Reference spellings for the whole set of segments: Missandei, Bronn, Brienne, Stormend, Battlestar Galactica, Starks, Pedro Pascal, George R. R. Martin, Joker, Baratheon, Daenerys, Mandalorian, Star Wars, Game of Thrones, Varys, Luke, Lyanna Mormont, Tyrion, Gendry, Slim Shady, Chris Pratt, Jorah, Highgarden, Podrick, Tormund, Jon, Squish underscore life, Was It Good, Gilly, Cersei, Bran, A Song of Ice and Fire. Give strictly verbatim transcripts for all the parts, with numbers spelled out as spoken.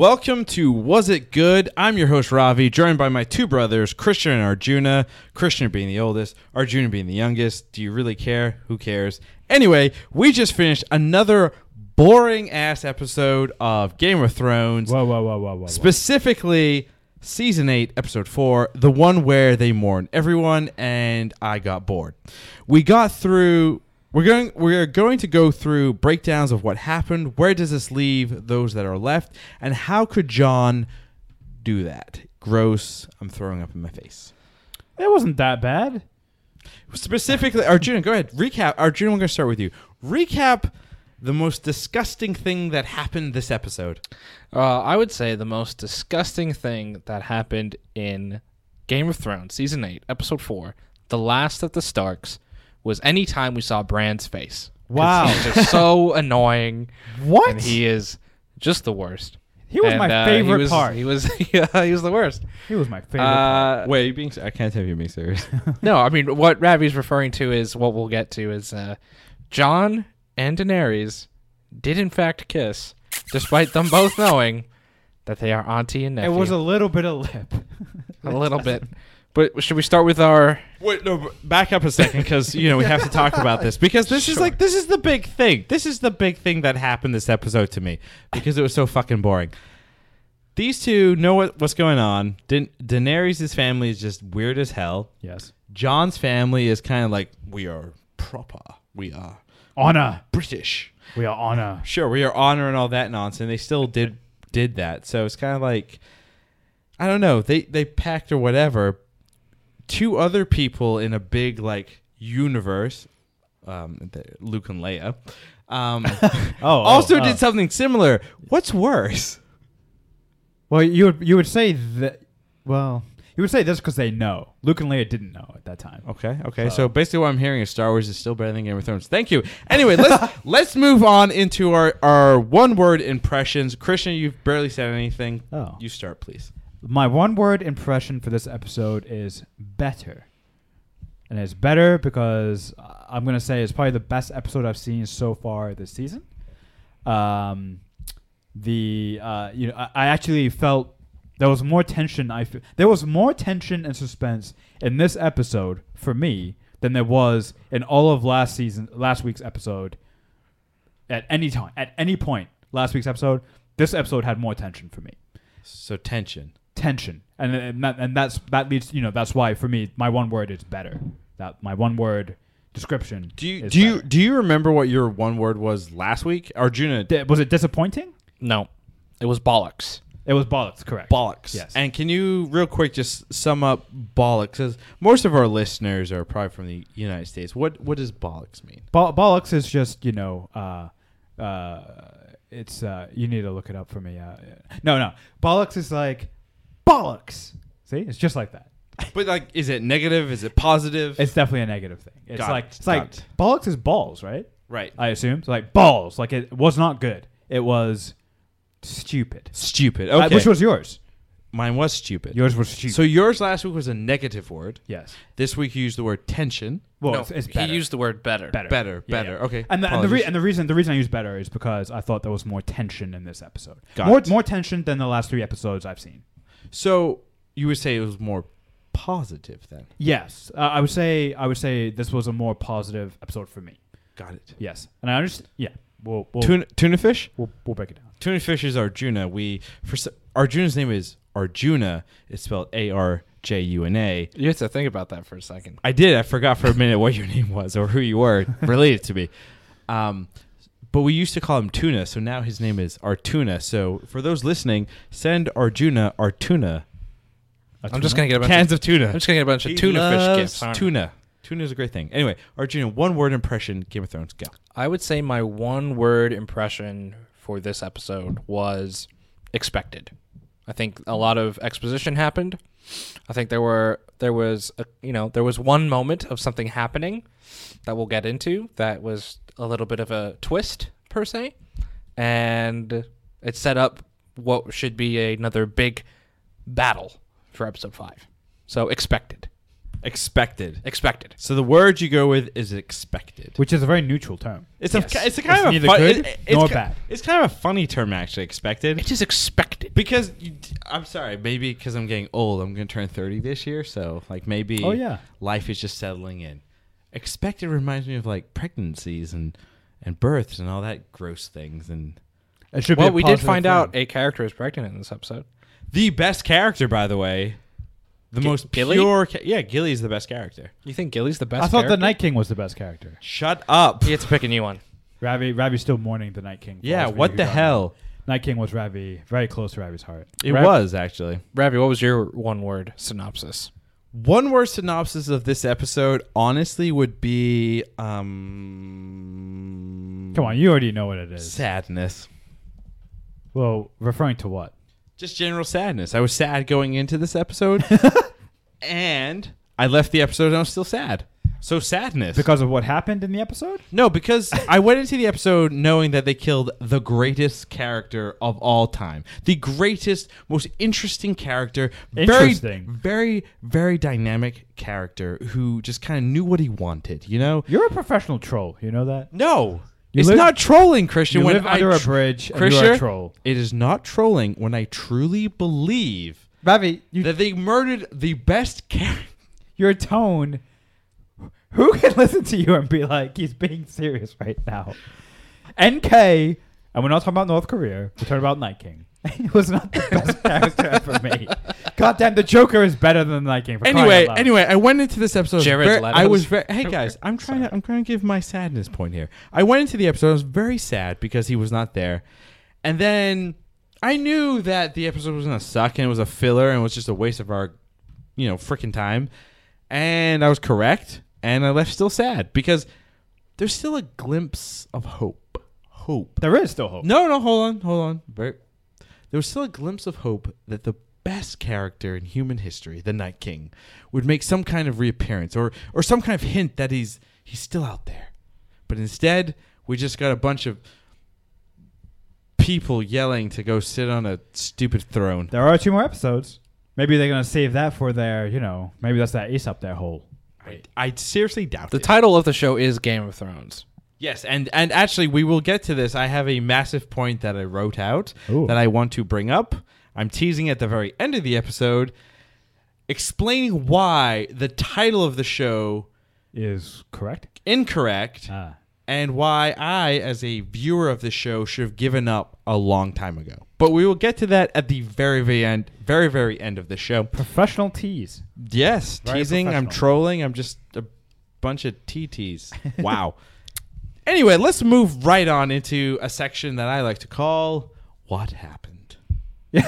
Welcome to Was It Good? I'm your host, Ravi, joined by my two brothers, Christian and Arjuna. Christian being the oldest, Arjuna being the youngest. Do you really care? Who cares? Anyway, we just finished another boring-ass episode of Game of Thrones. Whoa, whoa, whoa, whoa, whoa. Specifically, Season eight, Episode four, the one where they mourn everyone, and I got bored. We got through... We're going we're going to go through breakdowns of what happened, where does this leave those that are left, and how could Jon do that? Gross. I'm throwing up in my face. It wasn't that bad. Specifically, Arjuna, go ahead. Recap. Arjuna, I'm going to start with you. Recap the most disgusting thing that happened this episode. Uh, I would say the most disgusting thing that happened in Game of Thrones, Season eight, Episode four, The Last of the Starks, was any time we saw Bran's face. Wow. He's just so annoying. What? And he is just the worst. He was and, my uh, favorite he was, part. He was yeah, he was the worst. He was my favorite uh, part. Wait, you being, I can't tell if you're being serious. No, I mean, what Ravi's referring to is, what we'll get to is, uh, Jon and Daenerys did in fact kiss, despite them both knowing that they are auntie and nephew. It was a little bit of lip. A little bit. But should we start with our... Wait, no, back up a second, because, you know, we have to talk about this. Because this sure. is like, this is the big thing. This is the big thing that happened this episode to me, because it was so fucking boring. These two know what, what's going on. Da- Daenerys' family is just weird as hell. Yes. Jon's family is kind of like, we are proper. We are... Honor. British. We are honor. Sure, we are honor and all that nonsense. They still did did that. So it's kind of like, I don't know, they, they packed or whatever... Two other people in a big, like, universe, um, Luke and Leia, um, oh, also oh, did oh. something similar. What's worse? Well, you would you would say that. Well, you would say this because they know. Luke and Leia didn't know at that time. Okay, okay. So, so basically, what I'm hearing is Star Wars is still better than Game of Thrones. Thank you. Anyway, let's let's move on into our our one word impressions. Christian, you've barely said anything. Oh, you start, please. My one-word impression for this episode is better. And it's better because I'm going to say it's probably the best episode I've seen so far this season. Um, the uh, you know, I, I actually felt there was more tension. I fe- There was more tension and suspense in this episode for me than there was in all of last season, last week's episode. At any time, at any point, last week's episode, this episode had more tension for me. So tension. Tension, and and, that, and that's that leads you know that's why for me my one word is better. That my one word description. Do you is do better. you do you remember what your one word was last week? Arjuna, D- was it disappointing? No, it was bollocks. It was bollocks, correct? Bollocks. Yes. And can you real quick just sum up bollocks? Because most of our listeners are probably from the United States. What what does bollocks mean? Bo- bollocks is just you know. Uh, uh, it's uh, you need to look it up for me. Uh, no, no, bollocks is like. Bollocks. See, it's just like that. But like, is it negative? Is it positive? It's definitely a negative thing. It's got like it, it's like it. Bollocks is balls, right? Right. I assume. So like balls. Like it was not good. It was stupid. Stupid. Okay. Uh, which was yours? Mine was stupid. Yours was stupid. So yours last week was a negative word. Yes. This week you used the word tension. Well, no, it's, it's better. He used the word better. Better. Better. Yeah, better. Yeah. Okay. And the, and, the re- and the reason the reason I used better is because I thought there was more tension in this episode. Got more it. more tension than the last three episodes I've seen. So you would say it was more positive then? Yes, uh, I would say I would say this was a more positive episode for me. Got it. Yes, and I understand. Yeah, we'll, we'll tuna, tuna fish. We'll we'll break it down. Tuna fish is Arjuna. We for Arjuna's name is Arjuna. It's spelled A R J U N A. You have to think about that for a second. I did. I forgot for a minute what your name was or who you were related to me. Um, But we used to call him Tuna, so now his name is Artuna. So for those listening, send Arjuna Artuna. Artuna? I'm just going to get a bunch Cans of, of tuna. I'm just going to get a bunch he of tuna fish gifts. Tuna. Tuna. Tuna is a great thing. Anyway, Arjuna, one-word impression, Game of Thrones, go. I would say my one-word impression for this episode was expected. I think a lot of exposition happened. I think there were there was a, you know there was one moment of something happening that we'll get into that was a little bit of a twist per se, and it set up what should be another big battle for episode five. So expected. Expected. Expected. So the word you go with is expected. Which is a very neutral term. It's yes. a it's a kind it's of neither a fun, good it, it's nor ca- bad. It's kind of a funny term, actually, expected. It is expected. Because, you, I'm sorry, maybe because I'm getting old. I'm going to turn thirty this year, so like maybe oh, yeah. life is just settling in. Expected reminds me of like pregnancies and, and births and all that gross things. And it should well, be we did find thing. out a character is pregnant in this episode. The best character, by the way. The G- most Gilly? pure... Ca- yeah, Gilly's the best character. You think Gilly's the best character? I thought character? the Night King was the best character. Shut up. You have to pick a new one. Ravi, Ravi's still mourning the Night King. Yeah, what the hell? Night King was Ravi, very close to Ravi's heart. It Ravi, was, actually. Ravi, what was your one-word synopsis? One-word synopsis of this episode, honestly, would be... Um, Come on, you already know what it is. Sadness. Well, referring to what? Just general sadness. I was sad going into this episode, and I left the episode and I was still sad. So sadness. Because of what happened in the episode? No, because I went into the episode knowing that they killed the greatest character of all time. The greatest, most interesting character. Interesting. Very, very, very dynamic character who just kind of knew what he wanted, you know? You're a professional troll. You know that? No. You it's live, not trolling, Christian. You when live under I tr- a bridge and you're a troll. It is not trolling when I truly believe Ravi, you that they murdered the best character. Your tone. Who can listen to you and be like, he's being serious right now? N K, and we're not talking about North Korea. We're talking about Night King. It was not the best character ever made. Goddamn, the Joker is better than Night King. For anyway, anyway, I went into this episode. Very, I was very, hey guys, I'm trying Sorry. to I'm trying to give my sadness point here. I went into the episode. I was very sad because he was not there, and then I knew that the episode was gonna suck and it was a filler and it was just a waste of our, you know, freaking time. And I was correct, and I left still sad because there's still a glimpse of hope. Hope. There is still hope. No, no, hold on, hold on. Very. There was still a glimpse of hope that the best character in human history, the Night King, would make some kind of reappearance or or some kind of hint that he's he's still out there. But instead, we just got a bunch of people yelling to go sit on a stupid throne. There are two more episodes. Maybe they're going to save that for their, you know, maybe that's that ace up their hole. I, I seriously doubt it. The title of the show is Game of Thrones. Yes, and, and actually, we will get to this. I have a massive point that I wrote out Ooh. that I want to bring up. I'm teasing at the very end of the episode, explaining why the title of the show is correct, incorrect, ah. and why I, as a viewer of the show, should have given up a long time ago. But we will get to that at the very, very end, very, very end of the show. Professional tease. Yes, very teasing. I'm trolling. I'm just a bunch of T Ts. Wow. Anyway, let's move right on into a section that I like to call What Happened. you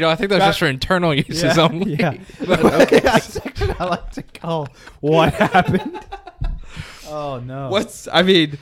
know, I think that's that, just for internal uses yeah, only. Yeah. But, okay. A section I like to call What Happened. Oh, no. What's, I mean,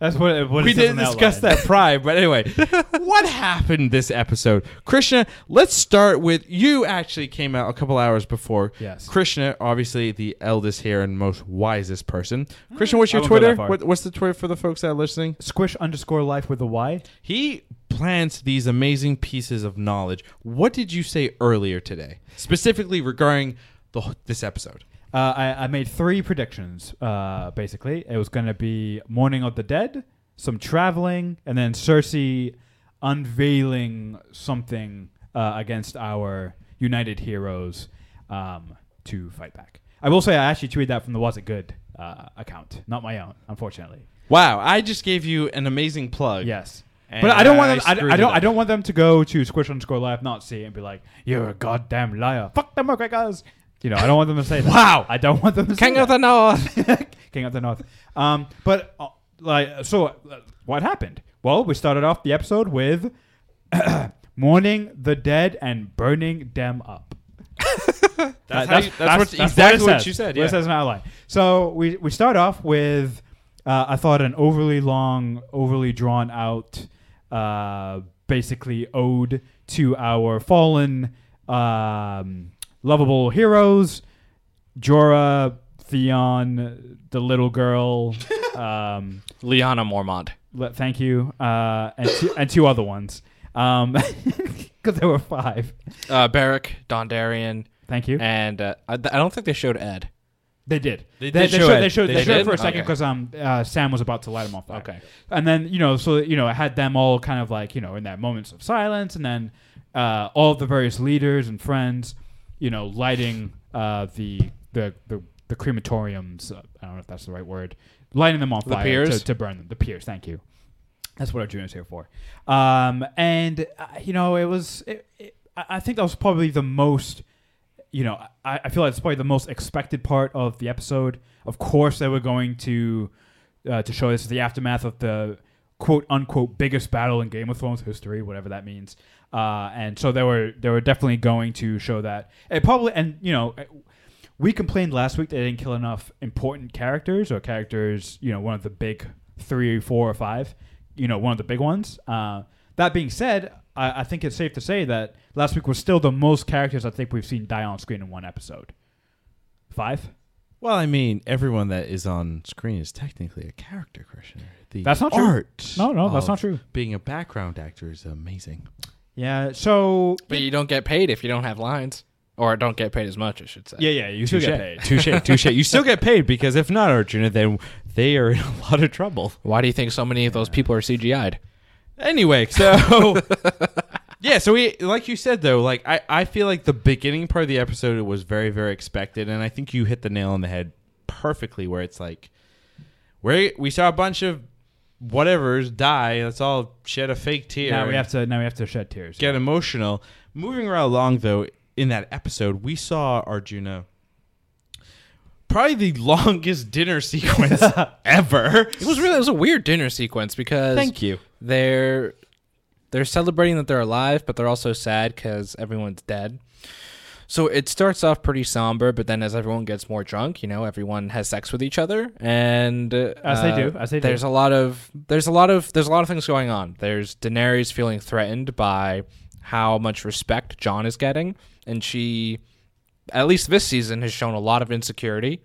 that's what, what we didn't discuss outline. that prior, but anyway, what happened this episode? Krishna, let's start with, you actually came out a couple hours before. Yes. Krishna, obviously the eldest here and most wisest person. Krishna, what's your Twitter? What, what's the Twitter for the folks that are listening? Squish underscore life with a Y. He plants these amazing pieces of knowledge. What did you say earlier today, specifically regarding the, this episode? Uh, I, I made three predictions, uh, basically. It was going to be Mourning of the Dead, some traveling, and then Cersei unveiling something uh, against our united heroes um, to fight back. I will say I actually tweeted that from the Was It Good uh, account, not my own, unfortunately. Wow, I just gave you an amazing plug. Yes. And but I don't want them. I, I, I don't. I don't want them to go to Squish underscore Live, not see it and be like, "You're a goddamn liar! Fuck them, okay, guys." You know, I don't want them to say that. Wow. I don't want them to King say that. King of the North. King of the North. Um, but, uh, like, so uh, what happened? Well, we started off the episode with mourning the dead and burning them up. that's uh, that's, how you, that's, that's, what, that's exactly what, what you said. Yeah. It says an outline. So we, we start off with, uh, I thought, an overly long, overly drawn out, uh, basically ode to our fallen... Um, lovable heroes, Jorah, Theon, the little girl, um, Lyanna Mormont. Le- thank you, uh, and, two, and two other ones, because um, there were five. Uh, Beric, Dondarrion, Thank you. And uh, I, I don't think they showed Ed. They did. They, they, they showed. Show, they showed. They, they showed for a second because okay. um uh, Sam was about to light him off. Fire. Okay. And then you know, so you know, I had them all kind of like you know in that moments of silence, and then uh, all the various leaders and friends, you know, lighting uh the the the, the crematoriums. Uh, I don't know if that's the right word. Lighting them on the fire to, to burn them. The piers. Thank you. That's what Arjuna's here for. Um and uh, you know it was. It, it, I think that was probably the most. You know, I, I feel like it's probably the most expected part of the episode. Of course, they were going to uh, to show this as the aftermath of the quote unquote biggest battle in Game of Thrones history, whatever that means. Uh, and so they were they were definitely going to show that. It probably and you know, we complained last week that they didn't kill enough important characters or characters. You know, one of the big three, four, or five. You know, one of the big ones. Uh, that being said. I think it's safe to say that last week was still the most characters I think we've seen die on screen in one episode. Five? Well, I mean, everyone that is on screen is technically a character, Christian. The that's not art true. No, no, that's not true. Being a background actor is amazing. Yeah, so... But you don't get paid if you don't have lines. Or don't get paid as much, I should say. Yeah, yeah, you still touché. Get paid. Touche, touche. You still get paid because if not, Arjuna, then they are in a lot of trouble. Why do you think so many yeah. of those people are C G I'd? Anyway, so yeah, so we like you said though, like I, I feel like the beginning part of the episode was very, very expected, and I think you hit the nail on the head perfectly where it's like where we saw a bunch of whatevers die, let's all shed a fake tear. Now we have to now we have to shed tears. Get emotional. Moving right along though, in that episode, we saw Arjuna. Probably the longest dinner sequence ever. It was really it was a weird dinner sequence because thank you. They're they're celebrating that they're alive, but they're also sad because everyone's dead. So it starts off pretty somber, but then as everyone gets more drunk, you know, everyone has sex with each other, and uh, as they do, as they do. There's a lot of there's a lot of there's a lot of things going on. There's Daenerys feeling threatened by how much respect Jon is getting, and she. At least this season has shown a lot of insecurity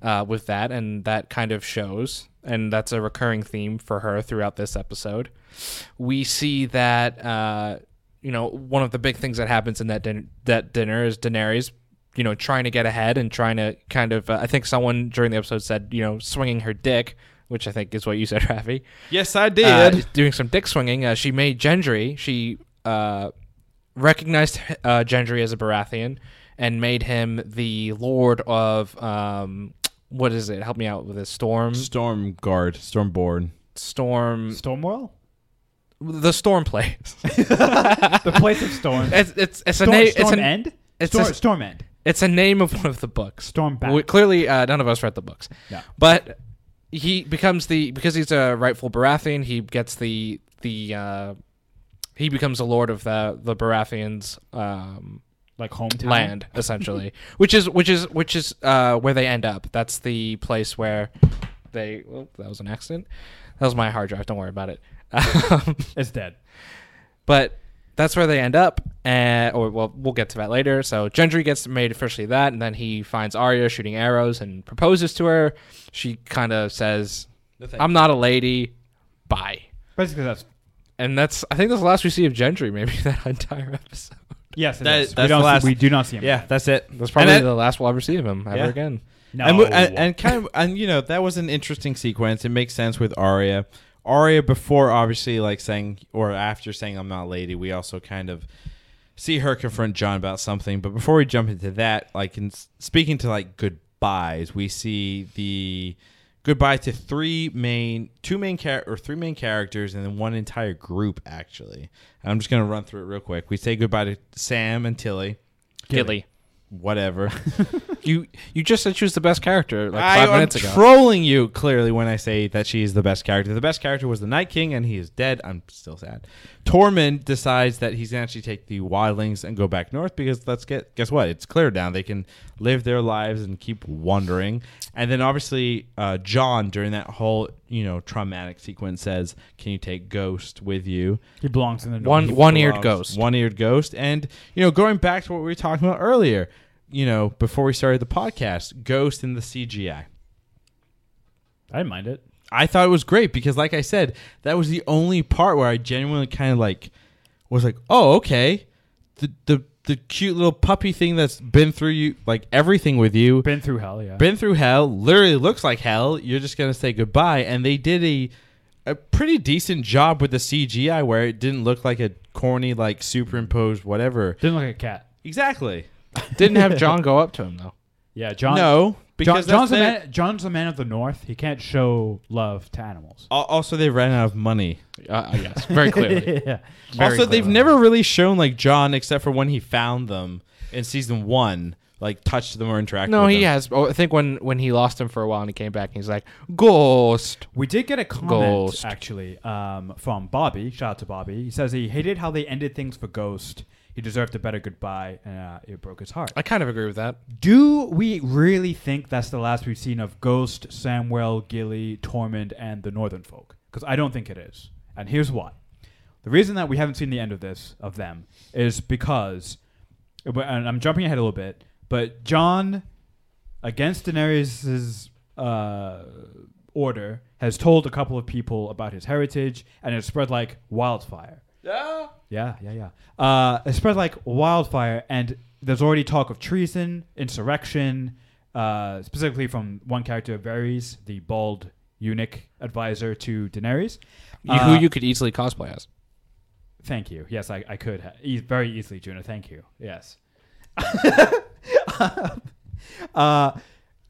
uh, with that, and that kind of shows, and that's a recurring theme for her throughout this episode. We see that uh, you know one of the big things that happens in that din- that dinner is Daenerys, you know, trying to get ahead and trying to kind of. Uh, I think someone during the episode said, you know, swinging her dick, which I think is what you said, Ravi. Yes, I did. Uh, doing some dick swinging. Uh, she made Gendry. She uh, recognized uh, Gendry as a Baratheon. And made him the lord of um, what is it? Help me out with this. Storm, storm guard, stormborn, storm, Stormwell, the storm place, the place of storm. It's it's, it's storm, a name. Stormend. It's an end. It's storm, a, Stormend. It's a name of one of the books. Stormback. We, clearly, uh, none of us read the books. No. But he becomes the because he's a rightful Baratheon. He gets the the uh, he becomes the lord of the the Baratheons. Um, Like hometown land, essentially, which is which is which is uh, where they end up. That's the place where they. Well, that was an accident. That was my hard drive. Don't worry about it. Um, it's dead. But that's where they end up, and or well, we'll get to that later. So Gendry gets made officially that, and then he finds Arya shooting arrows and proposes to her. She kind of says, no, "I'm not a lady. Bye." Basically, that's and that's. I think that's the last we see of Gendry. Maybe that entire episode. Yes, it that, is. That's we, don't the last, see, we do not see him. Yeah, that's it. That's probably then, the last we'll ever see of him ever yeah. again. No, and, and, and kind of, and you know, that was an interesting sequence. It makes sense with Arya. Arya before, obviously, like saying or after saying "I'm not a lady," we also kind of see her confront Jon about something. But before we jump into that, like in speaking to like goodbyes, we see the goodbye to three main, two main char- or three main characters, and then one entire group actually. And I'm just gonna run through it real quick. We say goodbye to Sam and Tilly, Gilly, whatever. you you just said she was the best character like five I minutes ago. I'm trolling you clearly when I say that she is the best character. The best character was the Night King, and he is dead. I'm still sad. Tormund decides that he's gonna actually take the wildlings and go back north because let's get guess what? It's clear now. They can live their lives and keep wandering. And then obviously uh, Jon during that whole you know traumatic sequence says, "Can you take Ghost with you? He belongs in the one north. One eared ghost, one eared ghost." And you know going back to what we were talking about earlier, you know before we started the podcast, Ghost in the C G I. I didn't mind it. I thought it was great because, like I said, that was the only part where I genuinely kind of like was like, "Oh, okay." The the the cute little puppy thing that's been through you, like everything with you. Been through hell, yeah. Been through hell, literally looks like hell. You're just going to say goodbye. And they did a a pretty decent job with the C G I where it didn't look like a corny, like superimposed whatever. Didn't look like a cat. Exactly. Didn't have Jon go up to him, though. Yeah, Jon. No. Because John, John's, the man, John's the man of the North. He can't show love to animals. Also, they ran out of money. Uh, yes, very clearly. yeah. very also, clearly. They've never really shown like Jon except for when he found them in season one, like touched them or interacted no, with them. No, he has. Oh, I think when, when he lost them for a while and he came back, and he's like, ghost. We did get a comment, ghost. actually, um, from Bobby. Shout out to Bobby. He says he hated how they ended things for Ghost. He deserved a better goodbye, and uh, it broke his heart. I kind of agree with that. Do we really think that's the last we've seen of Ghost, Samwell, Gilly, Tormund, and the Northern folk? Because I don't think it is. And here's why. The reason that we haven't seen the end of this, of them, is because, and I'm jumping ahead a little bit, but Jon, against Daenerys' uh, order, has told a couple of people about his heritage, and it spread like wildfire. Yeah, yeah, yeah, yeah. Uh, it spread like wildfire, and there's already talk of treason, insurrection, uh, specifically from one character, Varys, the bald eunuch advisor to Daenerys. Uh, Who you could easily cosplay as. Thank you. Yes, I, I could. Ha- e- very easily, Juno. Thank you. Yes. uh,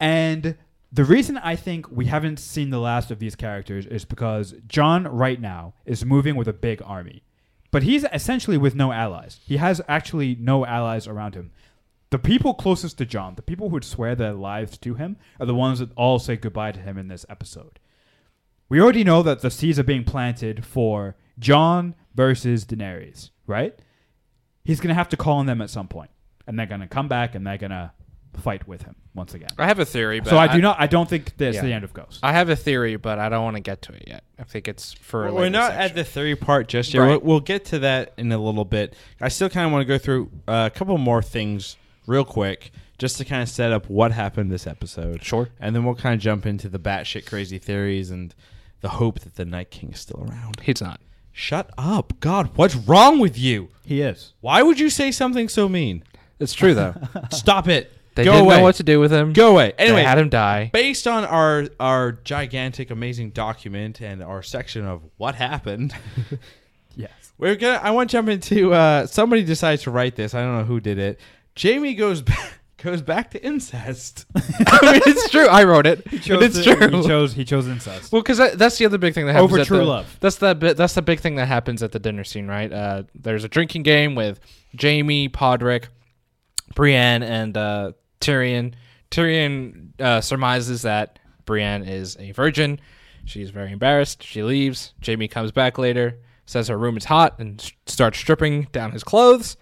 and the reason I think we haven't seen the last of these characters is because Jon right now is moving with a big army. But he's essentially with no allies. He has actually no allies around him. The people closest to Jon, the people who would swear their lives to him, are the ones that all say goodbye to him in this episode. We already know that the seeds are being planted for Jon versus Daenerys, right? He's going to have to call on them at some point, and they're going to come back, and they're going to fight with him once again. I have a theory. But so I, I do not. I don't think that's yeah. the end of Ghost. I have a theory, but I don't want to get to it yet. I think it's for. Well, we're not section. At the theory part just yet. Right. We'll, we'll get to that in a little bit. I still kind of want to go through a couple more things real quick, just to kind of set up what happened this episode. Sure. And then we'll kind of jump into the batshit crazy theories and the hope that the Night King is still around. He's not. Shut up, God! What's wrong with you? He is. Why would you say something so mean? It's true though. Stop it. They Go didn't away. know what to do with him. Go away. Anyway, they had him die. Based on our our gigantic, amazing document and our section of what happened, yes, we're gonna. I want to jump into. Uh, somebody decides to write this. I don't know who did it. Jaime goes back, goes back to incest. I mean, it's true. I wrote it. He chose it's the, true. He chose. He chose incest. Well, because that's the other big thing that happens. Over at true the, love. That's the bit. That's the big thing that happens at the dinner scene, right? Uh, there's a drinking game with Jaime, Podrick, Brienne, and. Uh, Tyrion Tyrion uh, surmises that Brienne is a virgin. She's very embarrassed. She leaves. Jaime comes back later, says her room is hot, and sh- starts stripping down his clothes.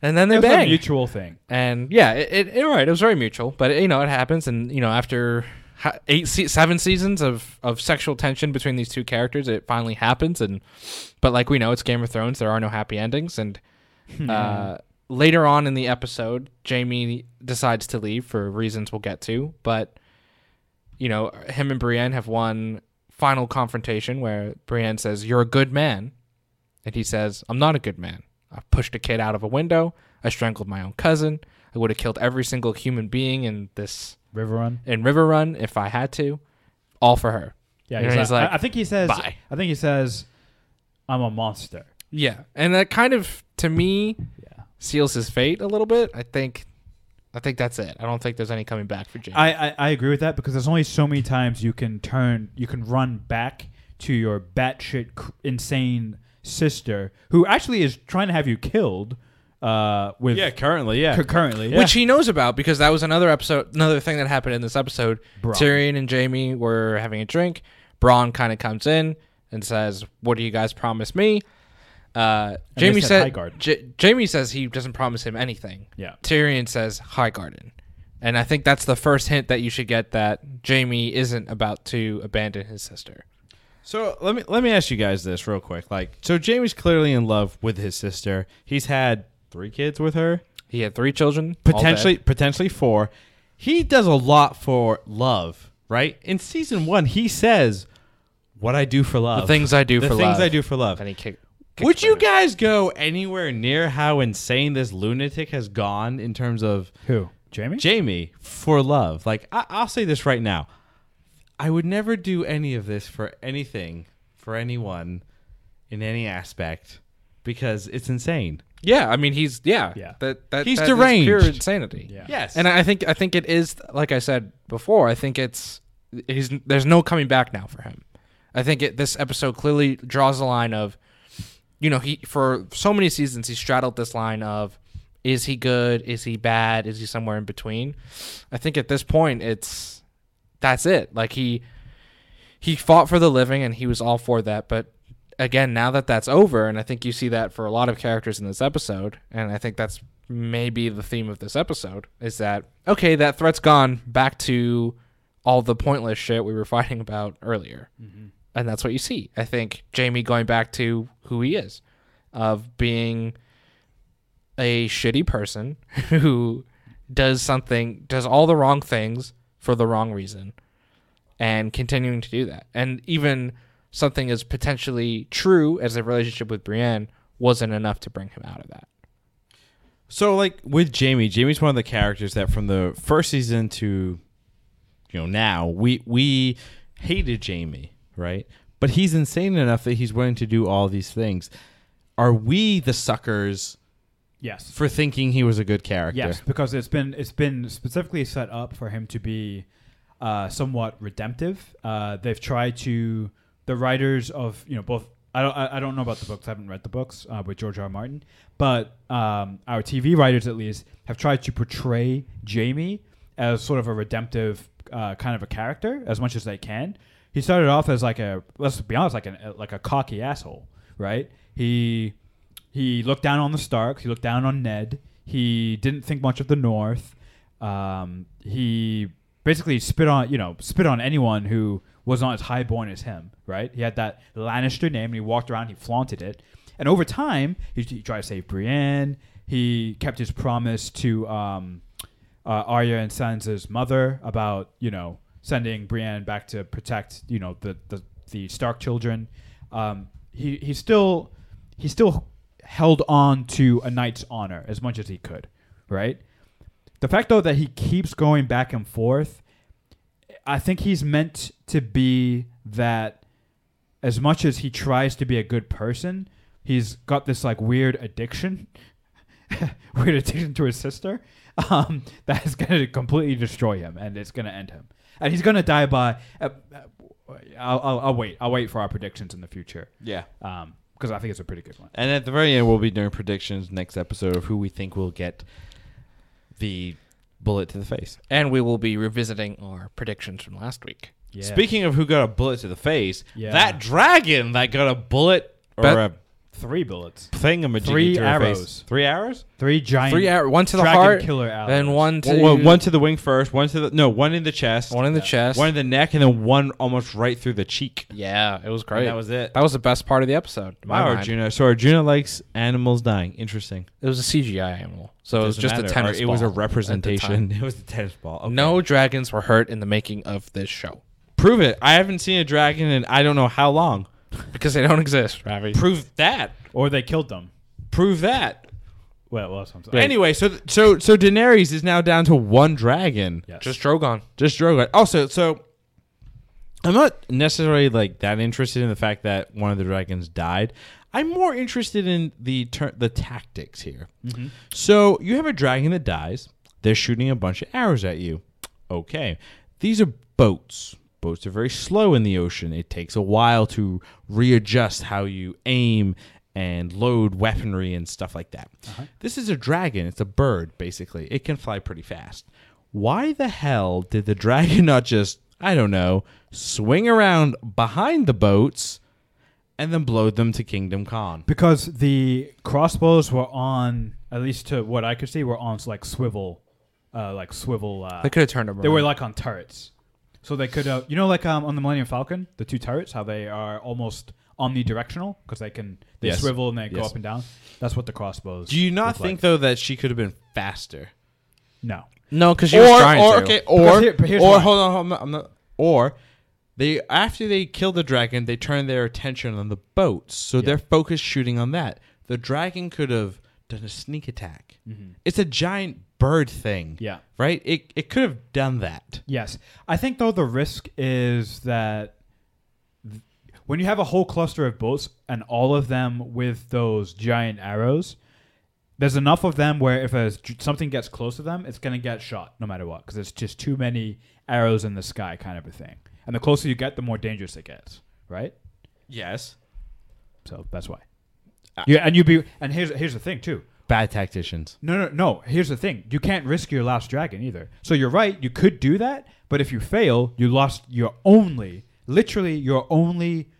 And then they bang. It was a mutual thing. And yeah, it, it, it right. It was very mutual, but it, you know it happens. And you know after eight, seven seasons of of sexual tension between these two characters, it finally happens. And but like we know, it's Game of Thrones. There are no happy endings. And. uh Later on in the episode, Jaime decides to leave for reasons we'll get to, but you know, him and Brienne have one final confrontation where Brienne says, "You're a good man," and he says, "I'm not a good man. I pushed a kid out of a window. I strangled my own cousin. I would have killed every single human being in this River Run in River Run if I had to, all for her." Yeah, he's, he's like, like, "I think he says, Bye. I think he says, I'm a monster." Yeah, and that kind of to me. Seals his fate a little bit. I think I think that's it. I don't think there's any coming back for James. I, I, I agree with that because there's only so many times you can turn, you can run back to your batshit cr- insane sister who actually is trying to have you killed uh, with... Yeah, currently, yeah. C- currently, yeah. Which he knows about because that was another episode, another thing that happened in this episode. Bronn. Tyrion and Jaime were having a drink. Bronn kind of comes in and says, "What do you guys promise me?" Uh, Jaime said. said J- Jaime says he doesn't promise him anything. Yeah. Tyrion says Highgarden, and I think that's the first hint that you should get that Jaime isn't about to abandon his sister. So let me let me ask you guys this real quick. Like, so Jaime's clearly in love with his sister. He's had three kids with her. He had three children, potentially potentially four. He does a lot for love, right? In season one, he says, "What I do for love, the things I do the for love, the things I do for love," and he kicked. Would you guys go anywhere near how insane this lunatic has gone in terms of... Who? Jaime? Jaime, for love. Like, I- I'll say this right now. I would never do any of this for anything, for anyone, in any aspect, because it's insane. Yeah, I mean, he's... Yeah. yeah. That, that, he's that deranged. Pure insanity. Yeah. Yes. And I think I think it is, like I said before, I think it's... He's, there's no coming back now for him. I think it, this episode clearly draws the line of... You know, he for so many seasons, he straddled this line of, is he good? Is he bad? Is he somewhere in between? I think at this point, it's that's it. Like, he he fought for the living, and he was all for that. But, again, now that that's over, and I think you see that for a lot of characters in this episode, and I think that's maybe the theme of this episode, is that, okay, that threat's gone, back to all the pointless shit we were fighting about earlier. Mm-hmm. And that's what you see. I think Jaime going back to who he is, of being a shitty person who does something, does all the wrong things for the wrong reason, and continuing to do that. And even something as potentially true as a relationship with Brienne wasn't enough to bring him out of that. So, like, with Jaime, Jaime's one of the characters that from the first season to, you know, now, we we hated Jaime. Right? But he's insane enough that he's willing to do all these things. Are we the suckers? Yes. For thinking he was a good character? Yes, because it's been it's been specifically set up for him to be uh, somewhat redemptive. Uh, they've tried to the writers of you know both. I don't I don't know about the books. I haven't read the books uh, with George R. R. Martin, but um, our T V writers at least have tried to portray Jaime as sort of a redemptive uh, kind of a character as much as they can. He started off as like a, let's be honest, like a like a cocky asshole, right? He he looked down on the Starks. He looked down on Ned. He didn't think much of the North. Um, he basically spit on you know spit on anyone who was not as highborn as him, right? He had that Lannister name, and he walked around. He flaunted it, and over time, he, he tried to save Brienne. He kept his promise to um, uh, Arya and Sansa's mother about you know. sending Brienne back to protect, you know, the the, the Stark children. Um, he he still he still held on to a knight's honor as much as he could, right? The fact though that he keeps going back and forth, I think he's meant to be that. As much as he tries to be a good person, he's got this like weird addiction, weird addiction to his sister, um, that is going to completely destroy him and it's going to end him. And he's gonna die by. Uh, I'll, I'll, I'll wait. I'll wait for our predictions in the future. Yeah. Um. Because I think it's a pretty good one. And at the very end, we'll be doing predictions next episode of who we think will get the bullet to the face. And we will be revisiting our predictions from last week. Yeah. Speaking of who got a bullet to the face, yeah. that dragon that got a bullet or but, a three bullets thingamajiggy three to arrows. Her face. Three arrows. Three giant. Three arrows. One to the heart. Killer arrows. Then one to well, well, one to the wing first. One to the no. One in the chest. One in the yeah. chest. One in the neck, and then one almost right through the cheek. Yeah, it was great. And that was it. That was the best part of the episode. Wow, Arjuna. So Arjuna likes animals dying. Interesting. It was a C G I animal, so it, it was just matter. a tennis. Or ball. It was a representation. It was a tennis ball. Okay. No dragons were hurt in the making of this show. Prove it. I haven't seen a dragon in I don't know how long. Because they don't exist, Ravi. Prove that. Or they killed them. Prove that. Well, well I'm sorry. Anyway, so so so Daenerys is now down to one dragon. Yes. Just Drogon. Just Drogon. Also, so I'm not necessarily like that interested in the fact that one of the dragons died. I'm more interested in the ter- the tactics here. Mm-hmm. So you have a dragon that dies. They're shooting a bunch of arrows at you. Okay. These are boats. Boats are very slow in the ocean. It takes a while to readjust how you aim and load weaponry and stuff like that. Uh-huh. This is a dragon. It's a bird, basically. It can fly pretty fast. Why the hell did the dragon not just, I don't know, swing around behind the boats and then blow them to Kingdom Come? Because the crossbows were on, at least to what I could see, were on like swivel. Uh, like swivel. Uh, they could have turned them around. They were like on turrets. So they could, uh, you know, like um, on the Millennium Falcon, the two turrets, how they are almost omnidirectional because they can they yes. swivel and they yes. go up and down. That's what the crossbows. Do you not think like. though that she could have been faster? No, no, because she or, was trying or, to. Okay, or here, or hold on, hold on, I'm not. Or They after they kill the dragon, they turn their attention on the boats, so yeah. they're focused shooting on that. The dragon could have done a sneak attack. Mm-hmm. It's a giant bird thing, yeah, right? It it could have done that. Yes, I think though the risk is that th- when you have a whole cluster of boats and all of them with those giant arrows, there's enough of them where if a, something gets close to them, it's gonna get shot no matter what because it's just too many arrows in the sky, kind of a thing. And the closer you get, the more dangerous it gets, right? Yes. So that's why. Uh, yeah, and you be and here's here's the thing too. Bad tacticians. No, no, no. Here's the thing: you can't risk your last dragon either. So you're right; you could do that, but if you fail, you lost your only, literally your only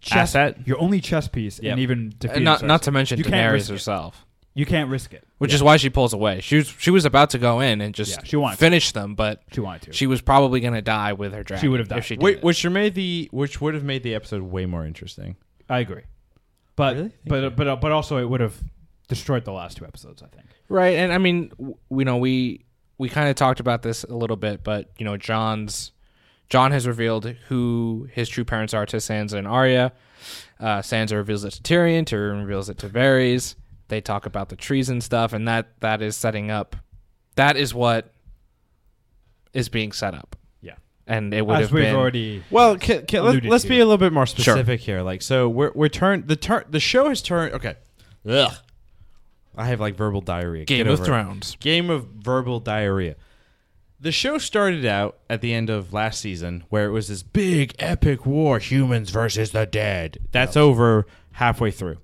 chess, asset, your only chess piece, yep. and even defeated. And not, not to mention you Daenerys herself. You can't risk it, which yeah. is why she pulls away. She was she was about to go in and just yeah, she finish to. them, but she wanted to. She was probably going to die with her dragon. She would have died, if she did Wait, which made the which would have made the episode way more interesting. I agree, but really? but uh, but uh, but also it would have destroyed the last two episodes. I think right, and I mean, w- you know, we we kind of talked about this a little bit, but you know, Jon's Jon has revealed who his true parents are to Sansa and Arya. Uh, Sansa reveals it to Tyrion. Tyrion reveals it to Varys. They talk about the treason stuff, and that, that is setting up. That is what is being set up. Yeah, and it would As have we've been already. Well, can, can, let, let's to. be a little bit more specific sure. here. Like, so we're we're turned the turn the show has turned. Okay, ugh, I have like verbal diarrhea. Game Get of Thrones. It. Game of verbal diarrhea. The show started out at the end of last season where it was this big epic war, humans versus the dead. That's oh. over halfway through.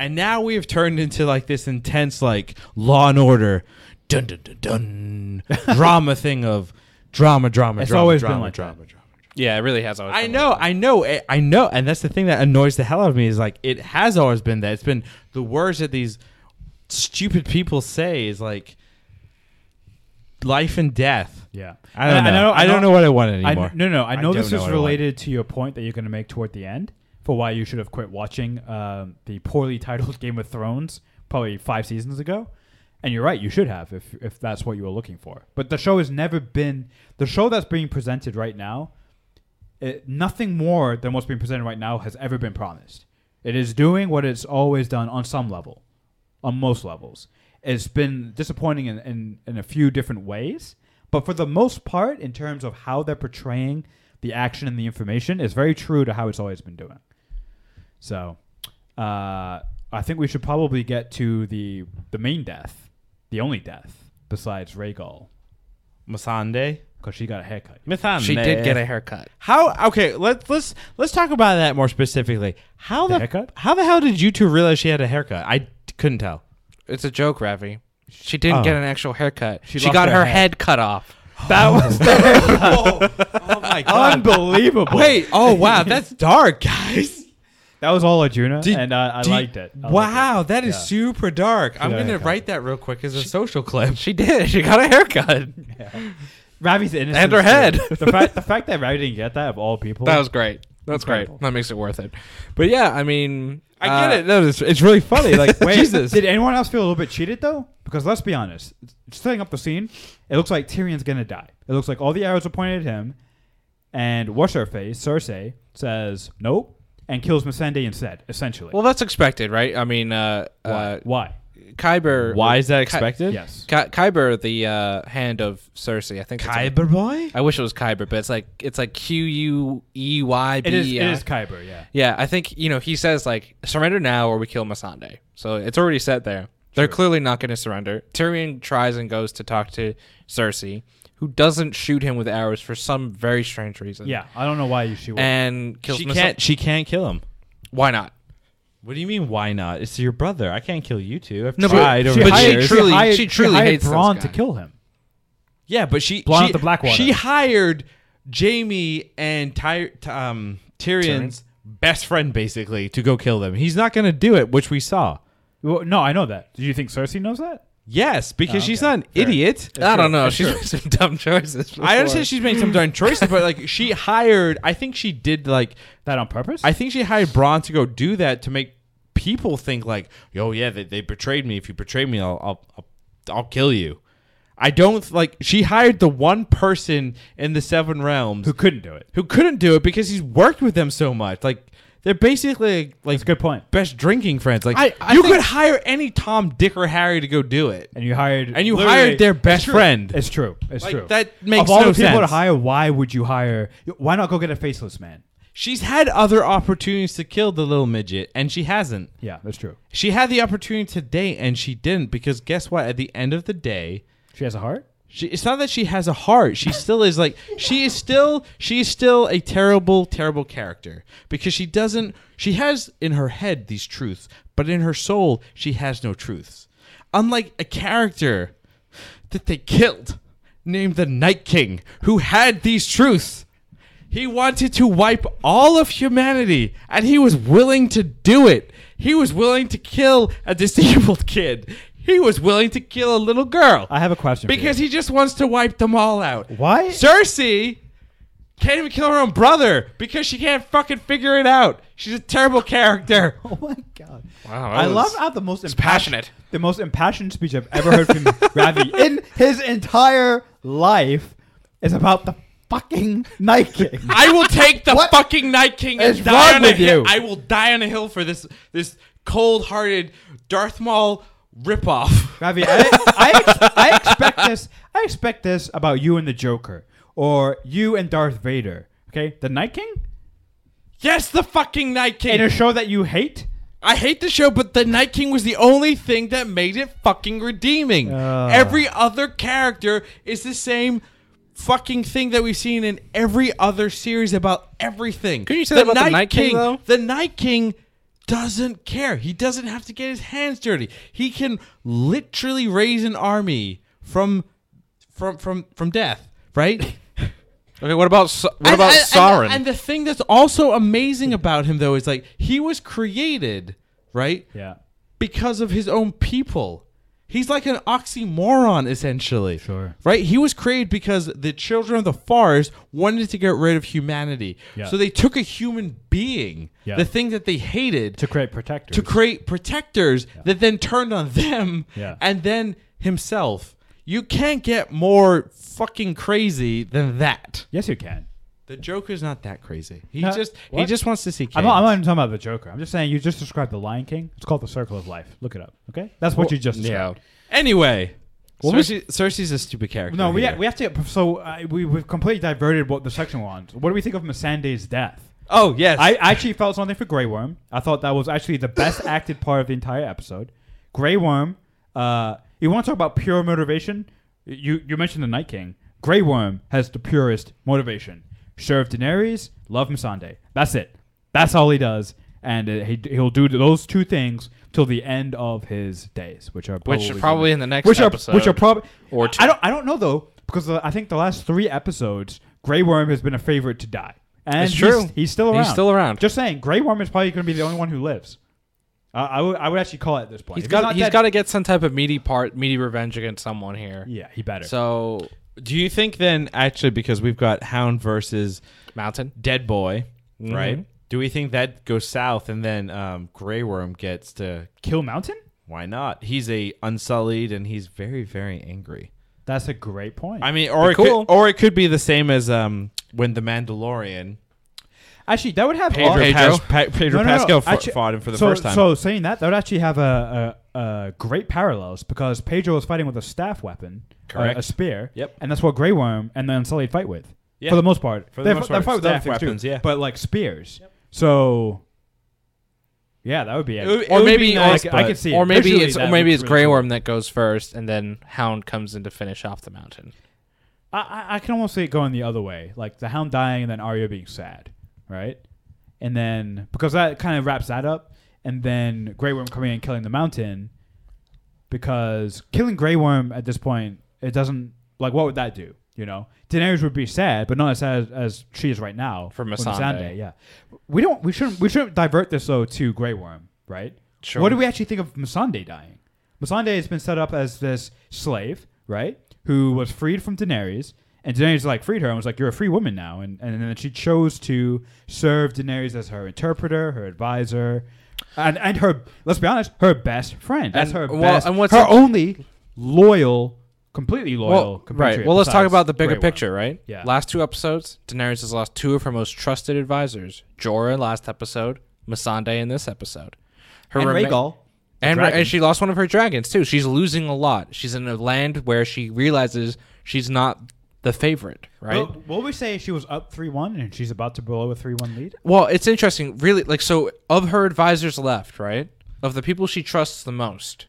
And now we have turned into like this intense, like Law and Order, dun dun dun dun drama thing of drama, drama, it's drama, always drama, been like drama, drama, drama, drama. Yeah, it really has always. I been know, like I know, I know, and that's the thing that annoys the hell out of me is like it has always been that. It's been the words that these stupid people say is like life and death. Yeah, I don't and know. I, I, don't, I don't know what I want anymore. I, no, no, I know I this know is related to your point that you're going to make toward the end. For why you should have quit watching um, the poorly titled Game of Thrones probably five seasons ago, and you're right, you should have if if that's what you were looking for. But the show has never been the show that's being presented right now. It, nothing more than what's being presented right now has ever been promised. It is doing what it's always done on some level, on most levels. It's been disappointing in in, in a few different ways, but for the most part, in terms of how they're portraying the action and the information, it's very true to how it's always been doing. So, uh, I think we should probably get to the the main death, the only death besides Rhaegal, Missandei, because she got a haircut. Missandei, she did get a haircut. How? Okay, let's let's let's talk about that more specifically. How the, the haircut? How the hell did you two realize she had a haircut? I couldn't tell. It's a joke, Ravi. She didn't oh. get an actual haircut. She, she got her, her head. head cut off. That was the oh, oh my god, unbelievable! Wait, oh wow, that's dark, guys. That was all Arjuna, did, and uh, I did, liked it. I wow, liked it. that is yeah. super dark. She I'm going to write that real quick as a she, social clip. She did. She got a haircut. Yeah. Ravi's innocent. And her head. the, fact, the fact that Ravi didn't get that, of all people. That was great. That's incredible. Great. That makes it worth it. But yeah, I mean... I uh, get it. No, it's, it's really funny. Like, wait, Jesus. Did anyone else feel a little bit cheated, though? Because let's be honest. Setting up the scene, it looks like Tyrion's going to die. It looks like all the arrows are pointed at him. And what's her face, Cersei, says, nope. And kills Missandei instead, essentially. Well, that's expected, right? I mean, uh, why? Uh, why? Kyber. Why is that expected? Ky- yes. Ky- Kyber, the uh, hand of Cersei, I think. Kyber like, boy. I wish it was Kyber, but it's like it's like Q U E Y B. It is, it is Kyber, yeah. Yeah, I think you know he says like surrender now or we kill Missandei. So it's already set there. True. They're clearly not going to surrender. Tyrion tries and goes to talk to Cersei, who doesn't shoot him with arrows for some very strange reason. Yeah, I don't know why you shoot him. And kills she Missandei. Can't, she can't kill him. Why not? What do you mean, why not? It's your brother. I can't kill you two. I've no, tried but, over but years. She truly, she, hired, she truly she hates Bronn to kill him. Yeah, but she... Bronn the Blackwater. She hired Jaime and Ty, um, Tyrion's Tyrion. best friend, basically, to go kill them. He's not going to do it, which we saw. Well, no, I know that. Do you think Cersei knows that? Yes, because oh, okay. she's not an Fair. idiot. It's I don't true. know. It's she's true. made some dumb choices. Before. I understand she's made some dumb choices, but like she hired, I think she did like that on purpose. I think she hired Bronn to go do that to make people think like, oh yeah, they, they betrayed me. If you betray me, I'll I'll I'll, I'll kill you. I don't like she hired the one person in the Seven Realms who couldn't do it, who couldn't do it because he's worked with them so much. Like they're basically like That's a good point. Best drinking friends. Like I, I you could hire any Tom, Dick, or Harry to go do it, and you hired and you hired their best it's friend. It's true. It's like, true. That makes of all no the people sense. To hire, why would you hire? Why not go get a faceless man? She's had other opportunities to kill the little midget, and she hasn't. Yeah, that's true. She had the opportunity today, and she didn't, because guess what? At the end of the day... She has a heart? She, it's not that she has a heart. She still is like... She is still She is still a terrible, terrible character, because she doesn't... She has in her head these truths, but in her soul, she has no truths. Unlike a character that they killed named the Night King, who had these truths. He wanted to wipe all of humanity, and he was willing to do it. He was willing to kill a disabled kid. He was willing to kill a little girl. I have a question. Because for you. He just wants to wipe them all out. Why? Cersei can't even kill her own brother because she can't fucking figure it out. She's a terrible character. Oh my god! Wow, I was, love how the most impassioned, the most impassioned speech I've ever heard from Ravi in his entire life is about the. Fucking Night King. I will take the what? Fucking Night King and it's die on a hill. I will die on a hill for this this cold-hearted Darth Maul ripoff. Ravi, I, I, ex- I expect this. I expect this about you and the Joker, or you and Darth Vader. Okay, the Night King. Yes, the fucking Night King. In a show that you hate. I hate the show, but the Night King was the only thing that made it fucking redeeming. Uh. Every other character is the same. Fucking thing that we've seen in every other series about everything. Can you say the that about Night the Night King, King though? The Night King doesn't care. He doesn't have to get his hands dirty. He can literally raise an army from from from, from death, right? Okay, what about what about and, Sauron? And, and the thing that's also amazing about him though is like he was created, right? Yeah. Because of his own people. He's like an oxymoron, essentially. Sure. Right? He was created because the children of the forest wanted to get rid of humanity. Yeah. So they took a human being, yeah. the thing that they hated. To create protectors. To create protectors yeah. that then turned on them yeah. and then himself. You can't get more fucking crazy than that. Yes, you can. The Joker's not that crazy. He no, just what? he just wants to see kids. I'm not, I'm not even talking about the Joker. I'm just saying you just described the Lion King. It's called the Circle of Life. Look it up, okay? That's what well, you just described. Yeah. Anyway, well, Cersei, Cersei's a stupid character. No, we ha- we have to. So uh, we we've completely diverted what the section was. What do we think of Missandei's death? Oh yes, I, I actually felt something for Grey Worm. I thought that was actually the best acted part of the entire episode. Grey Worm. Uh, you want to talk about pure motivation? You you mentioned the Night King. Grey Worm has the purest motivation. Serve Daenerys, love Missandei. That's it. That's all he does, and uh, he he'll do those two things till the end of his days, which are probably, which are probably in the next which episode, are, which are probably or two. I don't I don't know though because uh, I think the last three episodes, Grey Worm has been a favorite to die, and it's true. He's, he's still around. He's still around. Just saying, Grey Worm is probably going to be the only one who lives. Uh, I would I would actually call it at this point. He's if got he's, he's got to get some type of meaty part meaty revenge against someone here. Yeah, he better. So. Do you think then, actually, because we've got Hound versus Mountain, Dead Boy, mm-hmm. right? Do we think that goes south and then um, Grey Worm gets to kill Mountain? Why not? He's a unsullied and he's very, very angry. That's a great point. I mean, or it cool. could, or it could be the same as um, when the Mandalorian. Actually, that would have Pedro, all- Pedro. Pa- Pedro no, no, Pascal no, no. Fought, actually, fought him for the so, first time. So saying that, that would actually have a, a, a great parallels because Pedro was fighting with a staff weapon. Correct. Uh, a spear. Yep. And that's what Grey Worm and the Unsullied fight with. Yeah. For the most part. For the they most f- part. They fight with weapons, too, yeah. But like spears. Yep. So, yeah, that would be it. Would, or, it maybe, be nice, I, I could see or maybe Visually, it's Or maybe it's really Grey Worm cool. that goes first and then Hound comes in to finish off the Mountain. I, I can almost see it going the other way. Like the Hound dying and then Arya being sad. Right? And then, because that kind of wraps that up. And then Grey Worm coming in and killing the Mountain. Because killing Grey Worm at this point, it doesn't, like, what would that do? You know? Daenerys would be sad, but not as sad as she is right now. For Missandei. Missandei, yeah. We don't, we shouldn't, we shouldn't divert this, though, to Grey Worm, right? Sure. What do we actually think of Missandei dying? Missandei has been set up as this slave, right? Who was freed from Daenerys. And Daenerys, like, freed her and was like, you're a free woman now. And and then she chose to serve Daenerys as her interpreter, her advisor, and, and her, let's be honest, her best friend. That's and, her well, best, and what's her only loyal completely loyal. Well, right. Well, let's talk about the bigger picture, right? Yeah. Last two episodes, Daenerys has lost two of her most trusted advisors: Jorah last episode, Missandei in this episode. Her and rema- Rhaegal. And, and she lost one of her dragons, too. She's losing a lot. She's in a land where she realizes she's not the favorite, right? Well, what would we say she was up three one and she's about to blow a three one lead? Well, it's interesting. Really, like, so of her advisors left, right? Of the people she trusts the most,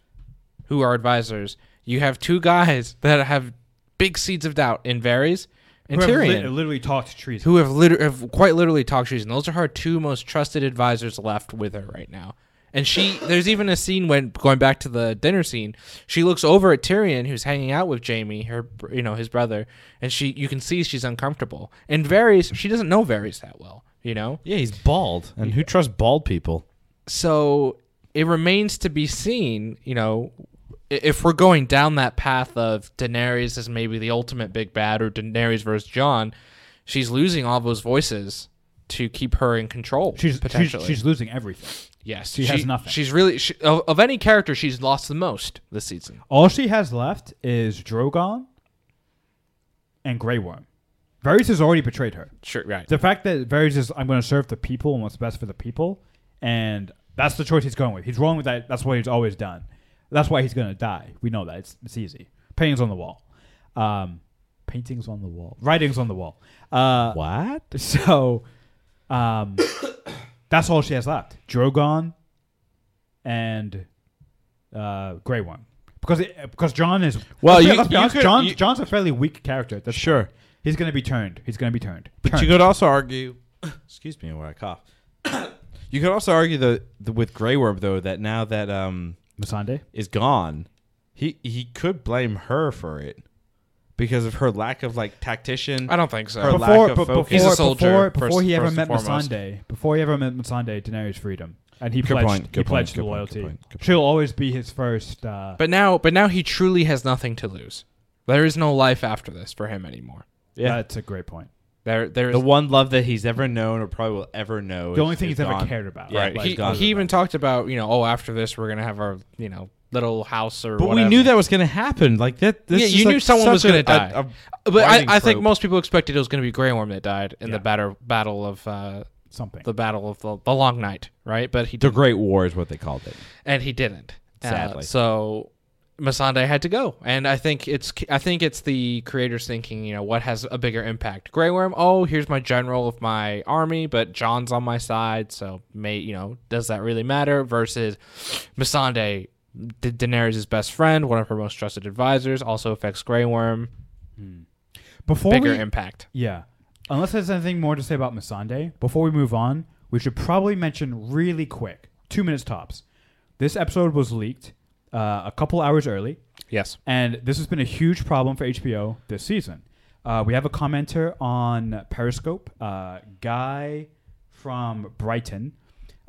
who are advisors, you have two guys that have big seeds of doubt in Varys and Tyrion. Who have li- literally talked treason. Who have, liter- have quite literally talked treason. Those are her two most trusted advisors left with her right now. And she, there's even a scene when, going back to the dinner scene, she looks over at Tyrion, who's hanging out with Jaime, her, you know, his brother, and she, you can see she's uncomfortable. And Varys, she doesn't know Varys that well, you know? Yeah, he's bald, and who trusts bald people? So it remains to be seen, you know, if we're going down that path of Daenerys as maybe the ultimate big bad, or Daenerys versus Jon, she's losing all those voices to keep her in control. She's potentially she's, she's losing everything. Yes, she, she has nothing. She's really she, of, of any character she's lost the most this season. All she has left is Drogon and Grey Worm. Varys has already betrayed her. Sure, right. The fact that Varys is I'm going to serve the people and what's best for the people, and that's the choice he's going with. He's wrong with that. That's what he's always done. That's why he's going to die. We know that. It's it's easy. Paintings on the wall. Um, paintings on the wall. Writings on the wall. Uh, what? So. Um, that's all she has left. Drogon and uh, Grey Worm, because it, because Jon is well. You, you honest, could, John, you, Jon's a fairly weak character. That's sure, point. he's gonna be turned. He's gonna be turned. But turned. You could also argue, excuse me, where I cough. You could also argue the, the with Grey Worm though that now that um Missandei is gone, he he could blame her for it. Because of her lack of like tactician, I don't think so. Her before, lack of b- focus. He's a soldier. Before, before first, he ever met Missandei, before he ever met Missandei, Daenerys' freedom, and he good pledged, point, he pledged point, loyalty. Point, point, She'll always be his first. Uh, but now, but now he truly has nothing to lose. There is no life after this for him anymore. Yeah, that's a great point. There, there is the one love that he's ever known, or probably will ever know. The only is, thing is he's gone. Ever cared about. Yeah, right. Like he he, he even talked about you know, oh, after this we're gonna have our you know. little house or but whatever. But we knew that was going to happen. Like that. This yeah, you like knew someone was going to die. A, a but I, I think most people expected it was going to be Grey Worm that died in yeah. the battle battle of uh, something. The battle of the, the Long Night, right? But he the didn't. Great War is what they called it, and he didn't. Sadly, uh, so Missandei had to go, and I think it's I think it's the creators thinking, you know, what has a bigger impact? Grey Worm. Oh, here's my general of my army, but Jon's on my side, so may you know, does that really matter? Versus Missandei. Da- Daenerys' best friend, one of her most trusted advisors, also affects Grey Worm. Hmm. Before Bigger we, impact. Yeah. Unless there's anything more to say about Missandei, before we move on, we should probably mention really quick, two minutes tops. This episode was leaked uh, a couple hours early. Yes. And this has been a huge problem for H B O this season. Uh, we have a commenter on Periscope, uh, Guy from Brighton,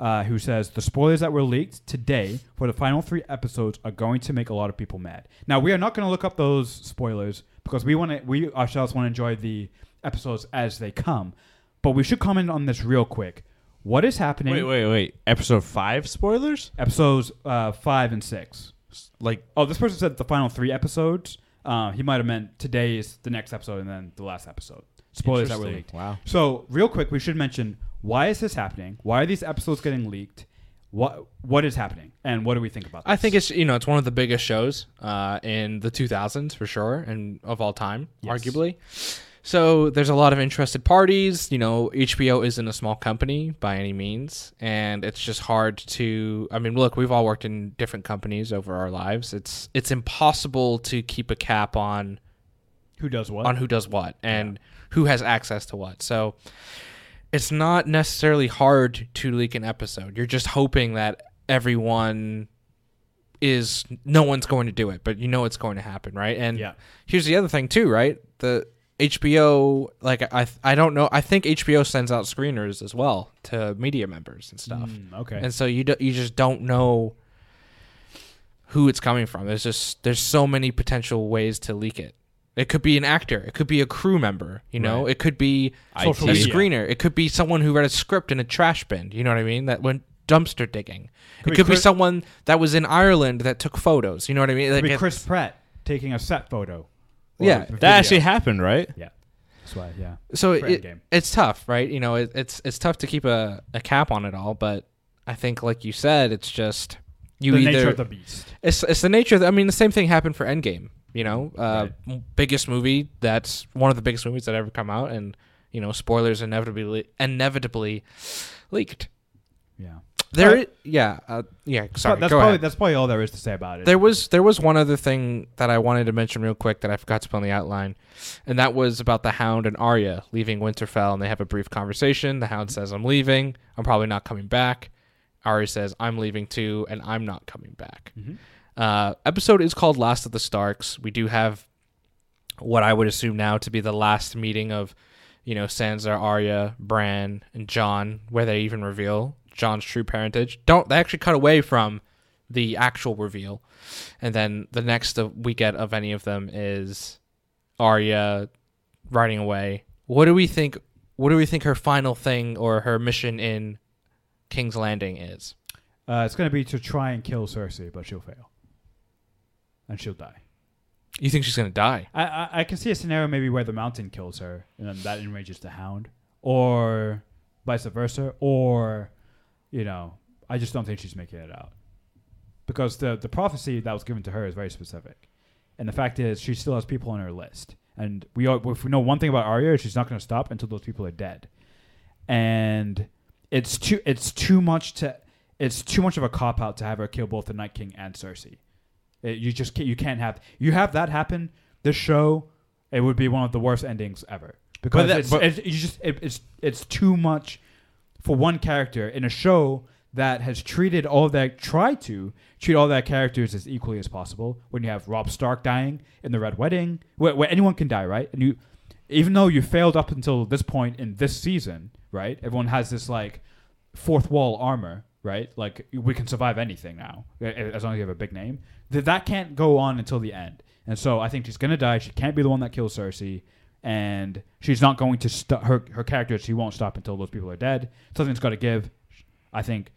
Uh, who says, the spoilers that were leaked today for the final three episodes are going to make a lot of people mad. Now, we are not going to look up those spoilers because we want to. We ourselves want to enjoy the episodes as they come. But we should comment on this real quick. What is happening... Wait, wait, wait. Episode five spoilers? Episodes uh, five and six. Like, oh, this person said the final three episodes. Uh, he might have meant today is the next episode and then the last episode. Spoilers that were leaked. Wow. So, real quick, we should mention... Why is this happening? Why are these episodes getting leaked? What What is happening? And what do we think about this? I think it's you know it's one of the biggest shows uh, in the two thousands, for sure, and of all time, yes. arguably. So there's a lot of interested parties. You know, H B O isn't a small company by any means, and it's just hard to... I mean, look, we've all worked in different companies over our lives. It's it's impossible to keep a cap on... Who does what? On who does what, and yeah. who has access to what. So... It's not necessarily hard to leak an episode. You're just hoping that everyone is... No one's going to do it, but you know it's going to happen, right? And yeah. here's the other thing, too, right? The H B O... Like, I I don't know. I think H B O sends out screeners as well to media members and stuff. Mm, okay. And so you do, you just don't know who it's coming from. There's just... There's so many potential ways to leak it. It could be an actor. It could be a crew member. You know, right. It could be Social a media. Screener. It could be someone who read a script in a trash bin. You know what I mean? That went dumpster digging. Could it could be, Chris- be someone that was in Ireland that took photos. You know what I mean? Like could be Chris Pratt taking a set photo. Yeah, that actually happened, right? Yeah. That's why, yeah. So it, it's tough, right? You know, it, it's it's tough to keep a, a cap on it all, but I think, like you said, it's just... you the either, nature of the beast. It's, it's the nature of the... I mean, the same thing happened for Endgame, you know? Uh, right. Biggest movie that's... one of the biggest movies that ever come out, and, you know, spoilers inevitably inevitably leaked. Yeah. There, right. yeah, uh, yeah. Sorry, that's go probably ahead. That's probably all there is to say about it. There was there was one other thing that I wanted to mention real quick that I forgot to put on the outline, and that was about the Hound and Arya leaving Winterfell, and they have a brief conversation. The Hound says, "I'm leaving. I'm probably not coming back." Arya says, "I'm leaving too, and I'm not coming back." Mm-hmm. Uh, episode is called "Last of the Starks." We do have what I would assume now to be the last meeting of, you know, Sansa, Arya, Bran, and Jon, where they even reveal Jon's true parentage. Don't they actually cut away from the actual reveal, and then the next we get of any of them is Arya riding away. What do we think? What do we think her final thing or her mission in King's Landing is? Uh, it's going to be to try and kill Cersei, but she'll fail, and she'll die. You think she's going to die? I, I I can see a scenario maybe where the Mountain kills her, and then that enrages the Hound, or vice versa, or you know, I just don't think she's making it out. Because the, the prophecy that was given to her is very specific. And the fact is, she still has people on her list. And we all, if we know one thing about Arya, she's not going to stop until those people are dead. And it's too it's too much to it's too much of a cop-out to have her kill both the Night King and Cersei. It, you just can't, you can't have... You have that happen, this show, it would be one of the worst endings ever. Because that, it's, but, it's, you just, it, it's, it's too much... for one character in a show that has treated all of their... tried to treat all their characters as equally as possible. When you have Robb Stark dying in the Red Wedding, where, where anyone can die, right? And you, even though you failed up until this point in this season, right? Everyone has this like fourth wall armor, right? Like we can survive anything now as long as you have a big name. That that can't go on until the end. And so I think she's gonna die. She can't be the one that kills Cersei. And she's not going to stop her, her character. She won't stop until those people are dead. Something's got to give. I think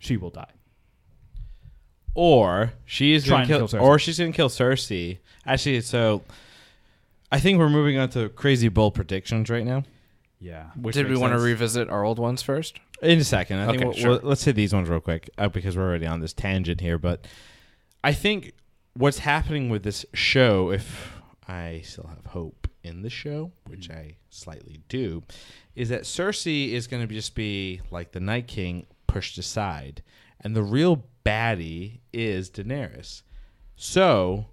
she will die. Or she's going to kill, or she's going to kill Cersei. Actually, so I think we're moving on to crazy bold predictions right now. Yeah. Did we want to revisit our old ones first? In a second. I okay, think we'll, sure. we'll, let's hit these ones real quick uh, because we're already on this tangent here. But I think what's happening with this show, if I still have hope in the show, which I slightly do, is that Cersei is going to just be like the Night King, pushed aside, and the real baddie is Daenerys. So,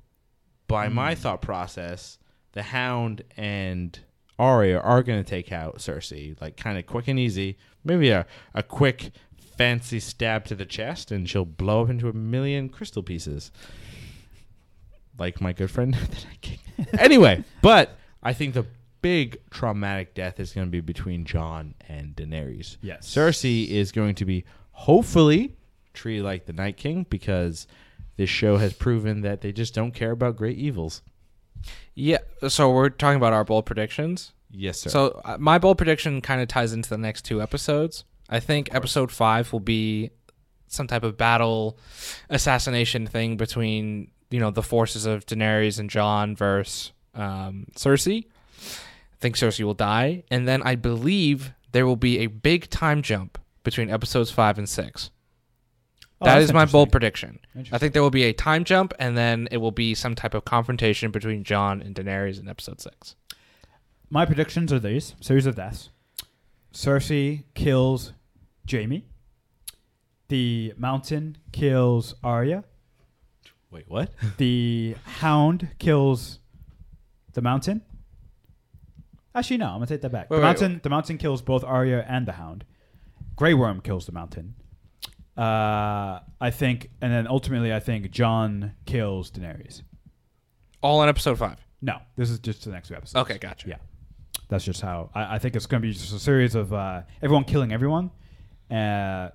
by mm. my thought process, the Hound and Arya are going to take out Cersei, like kind of quick and easy, maybe a, a quick fancy stab to the chest, and she'll blow up into a million crystal pieces. Like my good friend, the Night King. Anyway, but I think the big traumatic death is going to be between Jon and Daenerys. Yes. Cersei is going to be, hopefully, treated like the Night King, because this show has proven that they just don't care about great evils. Yeah, so we're talking about our bold predictions? Yes, sir. So uh, my bold prediction kind of ties into the next two episodes. I think episode five will be some type of battle assassination thing between, you know, the forces of Daenerys and Jon versus... Um, Cersei. I think Cersei will die, and then I believe there will be a big time jump between episodes five and six. Oh, that is my bold prediction. I think there will be a time jump, and then it will be some type of confrontation between Jon and Daenerys in episode six. My predictions are these: series of deaths. Cersei kills Jaime. The Mountain kills Arya. Wait, what? The Hound kills the Mountain? Actually, no. I'm going to take that back. Wait, the, wait, mountain, wait. the Mountain kills both Arya and the Hound. Grey Worm kills the Mountain. Uh, I think... And then ultimately, I think Jon kills Daenerys. All in episode five? No. This is just the next two episodes. Okay, gotcha. Yeah. That's just how... I, I think it's going to be just a series of uh, everyone killing everyone. Uh,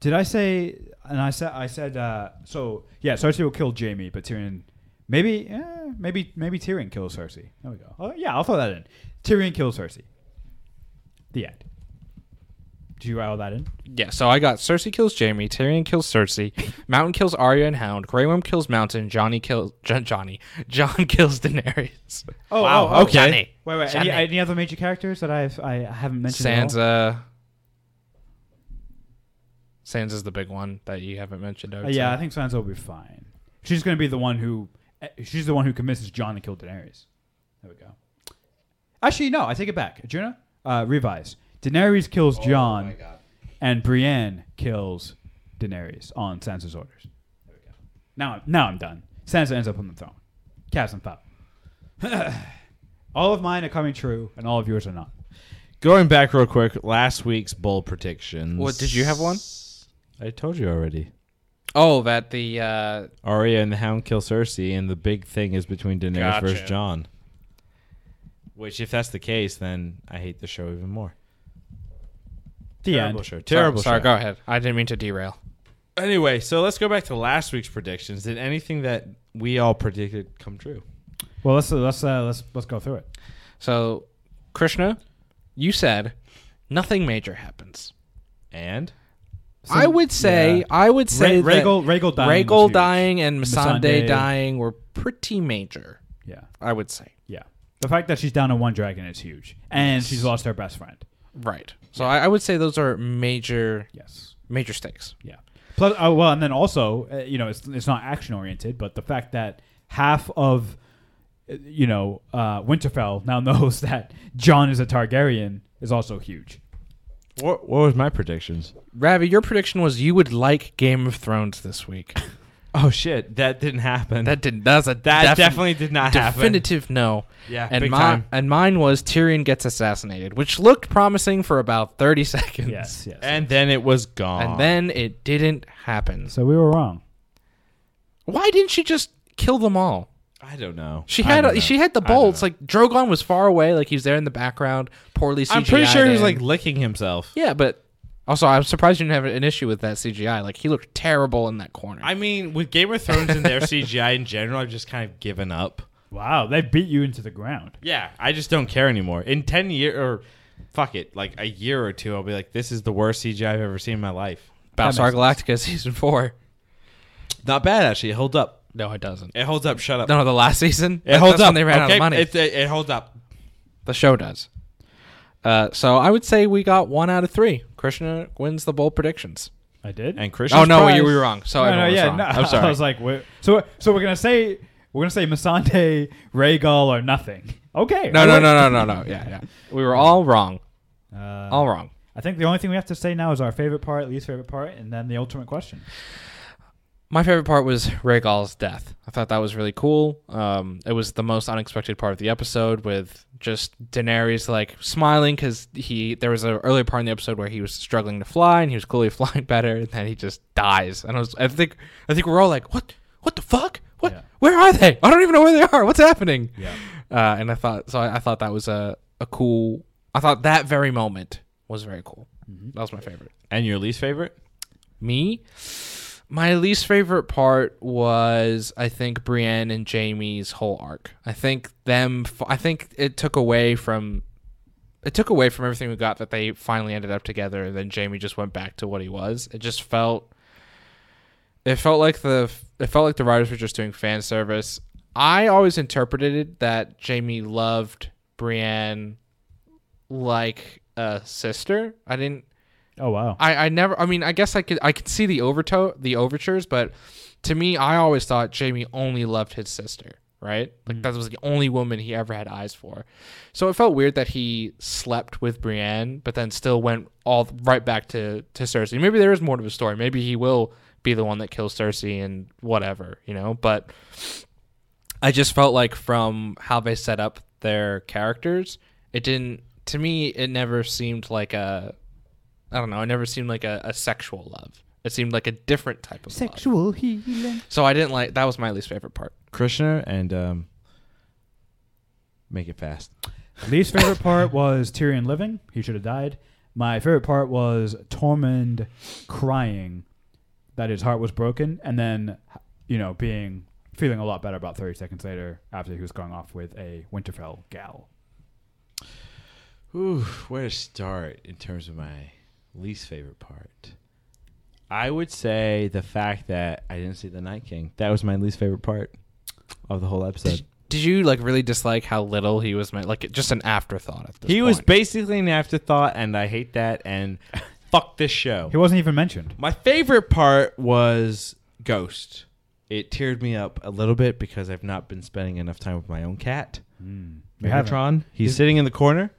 did I say... And I said... I said uh, so, yeah, Cersei will kill Jaime, but Tyrion... Maybe, eh, maybe, maybe Tyrion kills Cersei. There we go. Oh yeah, I'll throw that in. Tyrion kills Cersei. The end. Did you all that in? Yeah, so I got Cersei kills Jaime, Tyrion kills Cersei, Mountain kills Arya and Hound, Grey Worm kills Mountain, Johnny kills... John, Johnny. Jon kills Daenerys. Oh, wow, oh, okay. Johnny. Wait, wait, Johnny. Any, any other major characters that I've, I haven't mentioned? Sansa. Sansa's the big one that you haven't mentioned. I uh, yeah, say. I think Sansa will be fine. She's going to be the one who... She's the one who convinces Jon to kill Daenerys. There we go. Actually, no, I take it back. Arjuna, uh, revise. Daenerys kills oh, Jon, and Brienne kills Daenerys on Sansa's orders. There we go. Now, now I'm done. Sansa ends up on the throne. Cast and foul. All of mine are coming true, and all of yours are not. Going back real quick, last week's bold predictions. What, did you have one? I told you already. Oh, that the... Uh, Arya and the Hound kill Cersei, and the big thing is between Daenerys gotcha. versus Jon. Which, if that's the case, then I hate the show even more. The Terrible end. show. Terrible sorry, show. Sorry, go ahead. I didn't mean to derail. Anyway, so let's go back to last week's predictions. Did anything that we all predicted come true? Well, let's uh, let's uh, let's let's go through it. So, Krishna, you said nothing major happens, and so, I would say yeah. I would say Ra- Rhaegal Rhaegal dying, Rhaegal dying and Missandei dying were pretty major. Yeah, I would say. Yeah, the fact that she's down to one dragon is huge, and yes. she's lost her best friend. Right. So I, I would say those are major yes. major stakes. Yeah. Plus, uh, well, and then also, uh, you know, it's it's not action-oriented, but the fact that half of, you know, uh, Winterfell now knows that Jon is a Targaryen is also huge. What, what was my predictions? Ravi, your prediction was you would like Game of Thrones this week. Oh, shit. That didn't happen. That didn't. That, was a that defi- definitely did not happen. Definitive no. Yeah, and big my, time. And mine was Tyrion gets assassinated, which looked promising for about thirty seconds. Yes, yes. And yes. then it was gone. And then it didn't happen. So we were wrong. Why didn't she just kill them all? I don't know. She had a, know. she had the bolts. Like, Drogon was far away. Like, he was there in the background, poorly C G I'd. I'm pretty sure he was, like, licking himself. Yeah, but... Also, I'm surprised you didn't have an issue with that C G I. Like, he looked terrible in that corner. I mean, with Game of Thrones and their C G I in general, I've just kind of given up. Wow, they beat you into the ground. Yeah, I just don't care anymore. In ten years, or fuck it, like a year or two, I'll be like, this is the worst C G I I've ever seen in my life. Battlestar Galactica season four. Not bad, actually. It holds up. No, it doesn't. It holds up. Shut up. No, the last season? It holds up. When they ran okay. out of money. It, it, it holds up. The show does. Uh, so I would say we got one out of three. Krishna wins the bold predictions. I did, and Krishna. Oh no, we were wrong. So no, I no, was yeah, wrong. No, I'm sorry. I was like, we're, so so we're gonna say we're gonna say Missandei, Rhaegal, or nothing. Okay. No, no, no, no, no, no. Yeah, yeah. We were all wrong. Uh, all wrong. I think the only thing we have to say now is our favorite part, least favorite part, and then the ultimate question. My favorite part was Rhaegal's death. I thought that was really cool. Um, it was the most unexpected part of the episode, with just Daenerys like smiling because he. There was an earlier part in the episode where he was struggling to fly and he was clearly flying better, and then he just dies. And I was, I think, I think we're all like, what, what the fuck, what, yeah. where are they? I don't even know where they are. What's happening? Yeah. Uh, and I thought, so I, I thought that was a, a cool. I thought that very moment was very cool. Mm-hmm. That was my favorite. And your least favorite? Me. My least favorite part was, I think, Brienne and Jaime's whole arc. I think them. I think it took away from, it took away from everything we got that they finally ended up together. And then Jaime just went back to what he was. It just felt. It felt like the. It felt like the writers were just doing fan service. I always interpreted that Jaime loved Brienne, like a sister. I didn't. Oh wow! I, I never. I mean, I guess I could. I could see the overtow, the overtures, but to me, I always thought Jaime only loved his sister, right? Like mm. that was the only woman he ever had eyes for. So it felt weird that he slept with Brienne, but then still went all right back to to Cersei. Maybe there is more to his story. Maybe he will be the one that kills Cersei and whatever, you know. But I just felt like from how they set up their characters, it didn't. To me, it never seemed like a. I don't know. It never seemed like a, a sexual love. It seemed like a different type of sexual love. Healing. So I didn't like... That was my least favorite part. Krishna and... Um, make it fast. Least favorite part was Tyrion living. He should have died. My favorite part was Tormund crying that his heart was broken. And then, you know, being... Feeling a lot better about thirty seconds later after he was going off with a Winterfell gal. Ooh, where to start in terms of my... Least favorite part. I would say the fact that I didn't see the Night King. That was my least favorite part of the whole episode. Did, did you like really dislike how little he was meant? Like just an afterthought at this He point. was basically an afterthought, and I hate that, and fuck this show. He wasn't even mentioned. My favorite part was Ghost. It teared me up a little bit because I've not been spending enough time with my own cat. Mm, Megatron. He's, he's sitting in the corner.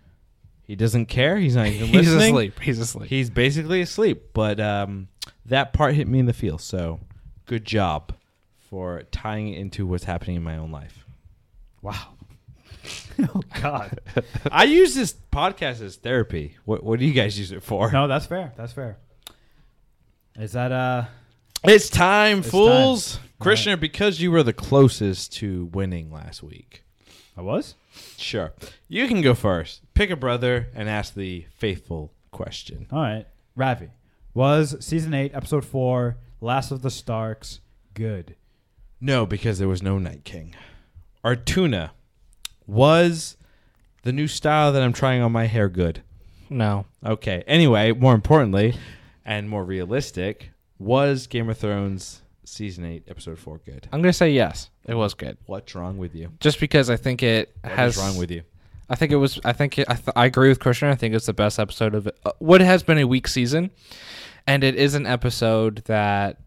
He doesn't care. He's not even listening. He's asleep. He's asleep. He's basically asleep. But um, that part hit me in the feels. So good job for tying it into what's happening in my own life. Wow. Oh, God. I use this podcast as therapy. What, what do you guys use it for? No, that's fair. That's fair. Is that... Uh, it's time, it's fools. Time. Christian, right. Because you were the closest to winning last week. I was? Sure. You can go first. Pick a brother and ask the faithful question. All right. Ravi, was season eight, episode four, Last of the Starks, good? No, because there was no Night King. Arjuna, was the new style that I'm trying on my hair good? No. Okay. Anyway, more importantly and more realistic, was Game of Thrones season eight, episode four good? I'm going to say yes. It was good. What's wrong with you? Just because I think it what has... What's wrong with you? I think it was... I think it, I, th- I agree with Christian. I think it's the best episode of... It. Uh, what has been a weak season. And it is an episode that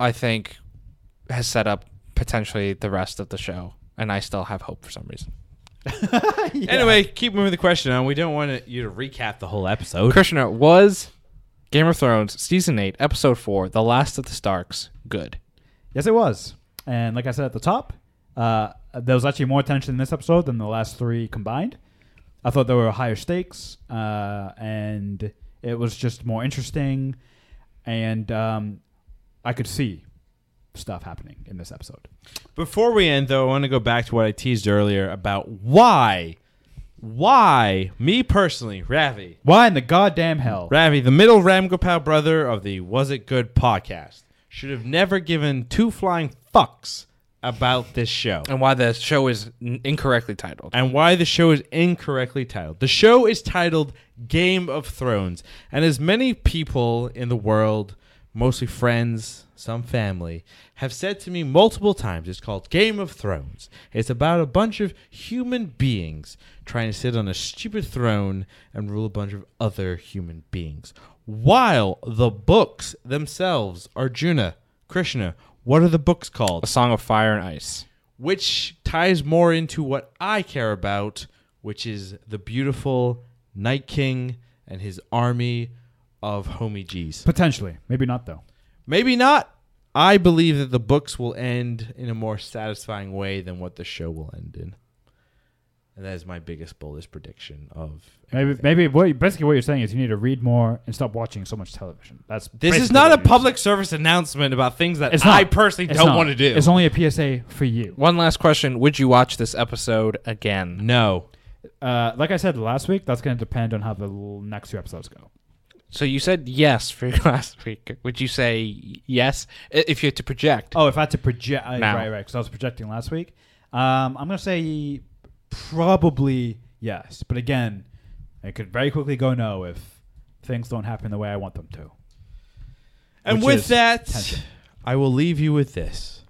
I think has set up potentially the rest of the show. And I still have hope for some reason. Yeah. Anyway, keep moving the question on. We don't want you to recap the whole episode. Christian, was... Game of Thrones, Season eight, Episode four, The Last of the Starks, good? Yes, it was. And like I said at the top, uh, there was actually more tension in this episode than the last three combined. I thought there were higher stakes, uh, and it was just more interesting. And um, I could see stuff happening in this episode. Before we end, though, I want to go back to what I teased earlier about why... Why, me personally, Ravi? Why in the goddamn hell? Ravi, the middle Ramgopal brother of the Was It Good podcast, should have never given two flying fucks about this show. And why the show is n- incorrectly titled. And why the show is incorrectly titled. The show is titled Game of Thrones. And as many people in the world, mostly friends, some family, have said to me multiple times, it's called Game of Thrones. It's about a bunch of human beings trying to sit on a stupid throne and rule a bunch of other human beings. While the books themselves, Arjuna, Krishna, what are the books called? A Song of Fire and Ice. Which ties more into what I care about, which is the beautiful Night King and his army of homie G's. Potentially. Maybe not, though. Maybe not. I believe that the books will end in a more satisfying way than what the show will end in. And that is my biggest, boldest prediction of everything. Maybe, maybe what, basically what you're saying is you need to read more and stop watching so much television. That's This is not a public service announcement about things that I personally don't want to do. It's only a P S A for you. One last question. Would you watch this episode again? No. Uh, like I said last week, that's going to depend on how the next two episodes go. So you said yes for last week. Would you say yes if you had to project? Oh, if I had to project. Right, right, because I was projecting last week. Um, I'm going to say probably yes. But again, it could very quickly go no if things don't happen the way I want them to. And with that, tension. I will leave you with this.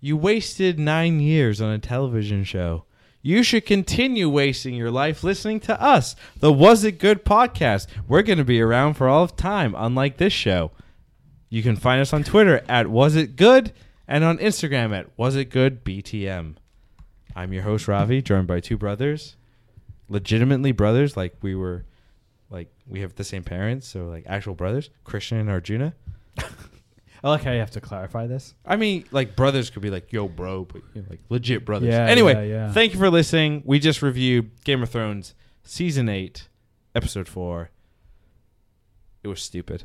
You wasted nine years on a television show. You should continue wasting your life listening to us, the Was It Good podcast. We're going to be around for all of time, unlike this show. You can find us on Twitter at Was It Good and on Instagram at Was It Good B T M. I'm your host, Ravi, joined by two brothers, legitimately brothers, like we were, like we have the same parents, so like actual brothers, Christian and Arjuna. I like how you have to clarify this. I mean, like brothers could be like, yo, bro, but you know, like legit brothers. Yeah, anyway, yeah, yeah. Thank you for listening. We just reviewed Game of Thrones Season eight, Episode four. It was stupid.